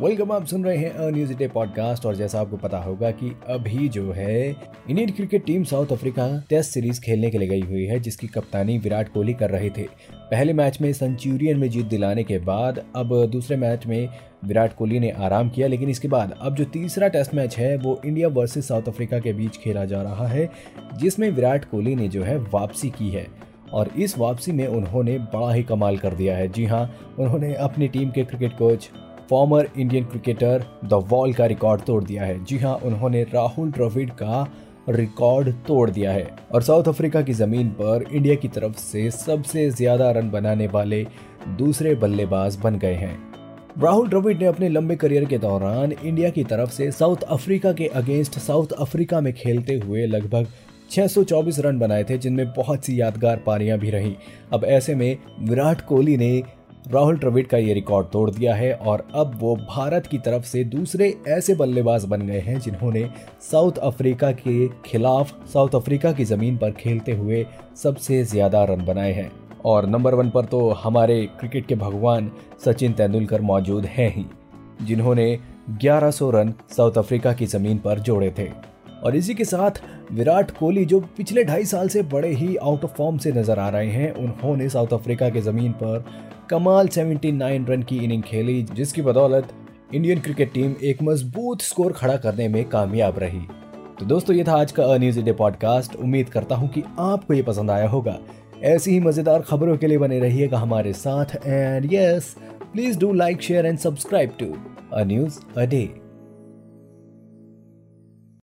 Welcome, आप सुन रहे हैं अ न्यूज़ डे पॉडकास्ट। और जैसा आपको पता होगा कि अभी जो है Indian cricket team South Africa test series खेलने के लिए गई हुई है, जिसकी कप्तानी विराट कोहली कर रहे थे। पहले मैच में सेंचुरियन में जीत दिलाने के बाद अब दूसरे मैच में विराट कोहली ने आराम किया, लेकिन इसके बाद अब जो तीसरा टेस्ट मैच है वो इंडिया वर्सेस साउथ अफ्रीका के बीच खेला जा रहा है, जिसमें विराट कोहली ने जो है वापसी की है और इस वापसी में उन्होंने बड़ा ही कमाल कर दिया है। जी हाँ, उन्होंने अपनी टीम के cricket coach former Indian cricketer the wall का रिकॉर्ड तोड़ दिया है। जी हाँ, उन्होंने राहुल द्रविड़ का रिकॉर्ड तोड़ दिया है और साउथ अफ्रीका की ज़मीन पर इंडिया की तरफ से सबसे ज़्यादा रन बनाने वाले दूसरे बल्लेबाज बन गए हैं। राहुल द्रविड़ ने अपने लंबे करियर के दौरान इंडिया की तरफ से साउथ अफ्रीका के अगेंस्ट साउथ अफ्रीका में खेलते हुए लगभग 624 रन बनाए थे, जिनमें बहुत सी यादगार पारियां भी रहीं। अब ऐसे में विराट कोहली ने राहुल द्रविड़ का ये रिकॉर्ड तोड़ दिया है और अब वो भारत की तरफ से दूसरे ऐसे बल्लेबाज बन गए हैं जिन्होंने साउथ अफ्रीका के खिलाफ साउथ अफ्रीका की ज़मीन पर खेलते हुए सबसे ज़्यादा रन बनाए हैं। और नंबर वन पर तो हमारे क्रिकेट के भगवान सचिन तेंदुलकर मौजूद हैं ही, जिन्होंने 1100 रन साउथ अफ्रीका की ज़मीन पर जोड़े थे। और इसी के साथ विराट कोहली, जो पिछले 2.5 साल से बड़े ही आउट ऑफ फॉर्म से नज़र आ रहे हैं, उन्होंने साउथ अफ्रीका के ज़मीन पर कमाल 79 रन की इनिंग खेली, जिसकी बदौलत इंडियन क्रिकेट टीम एक मजबूत स्कोर खड़ा करने में कामयाब रही। तो दोस्तों, ये था आज का अ न्यूज़ डे पॉडकास्ट। उम्मीद करता हूँ कि आपको ये पसंद आया होगा। ऐसी ही मज़ेदार खबरों के लिए बने रहिएगा हमारे साथ। And yes, please do like, share and subscribe to a news a day.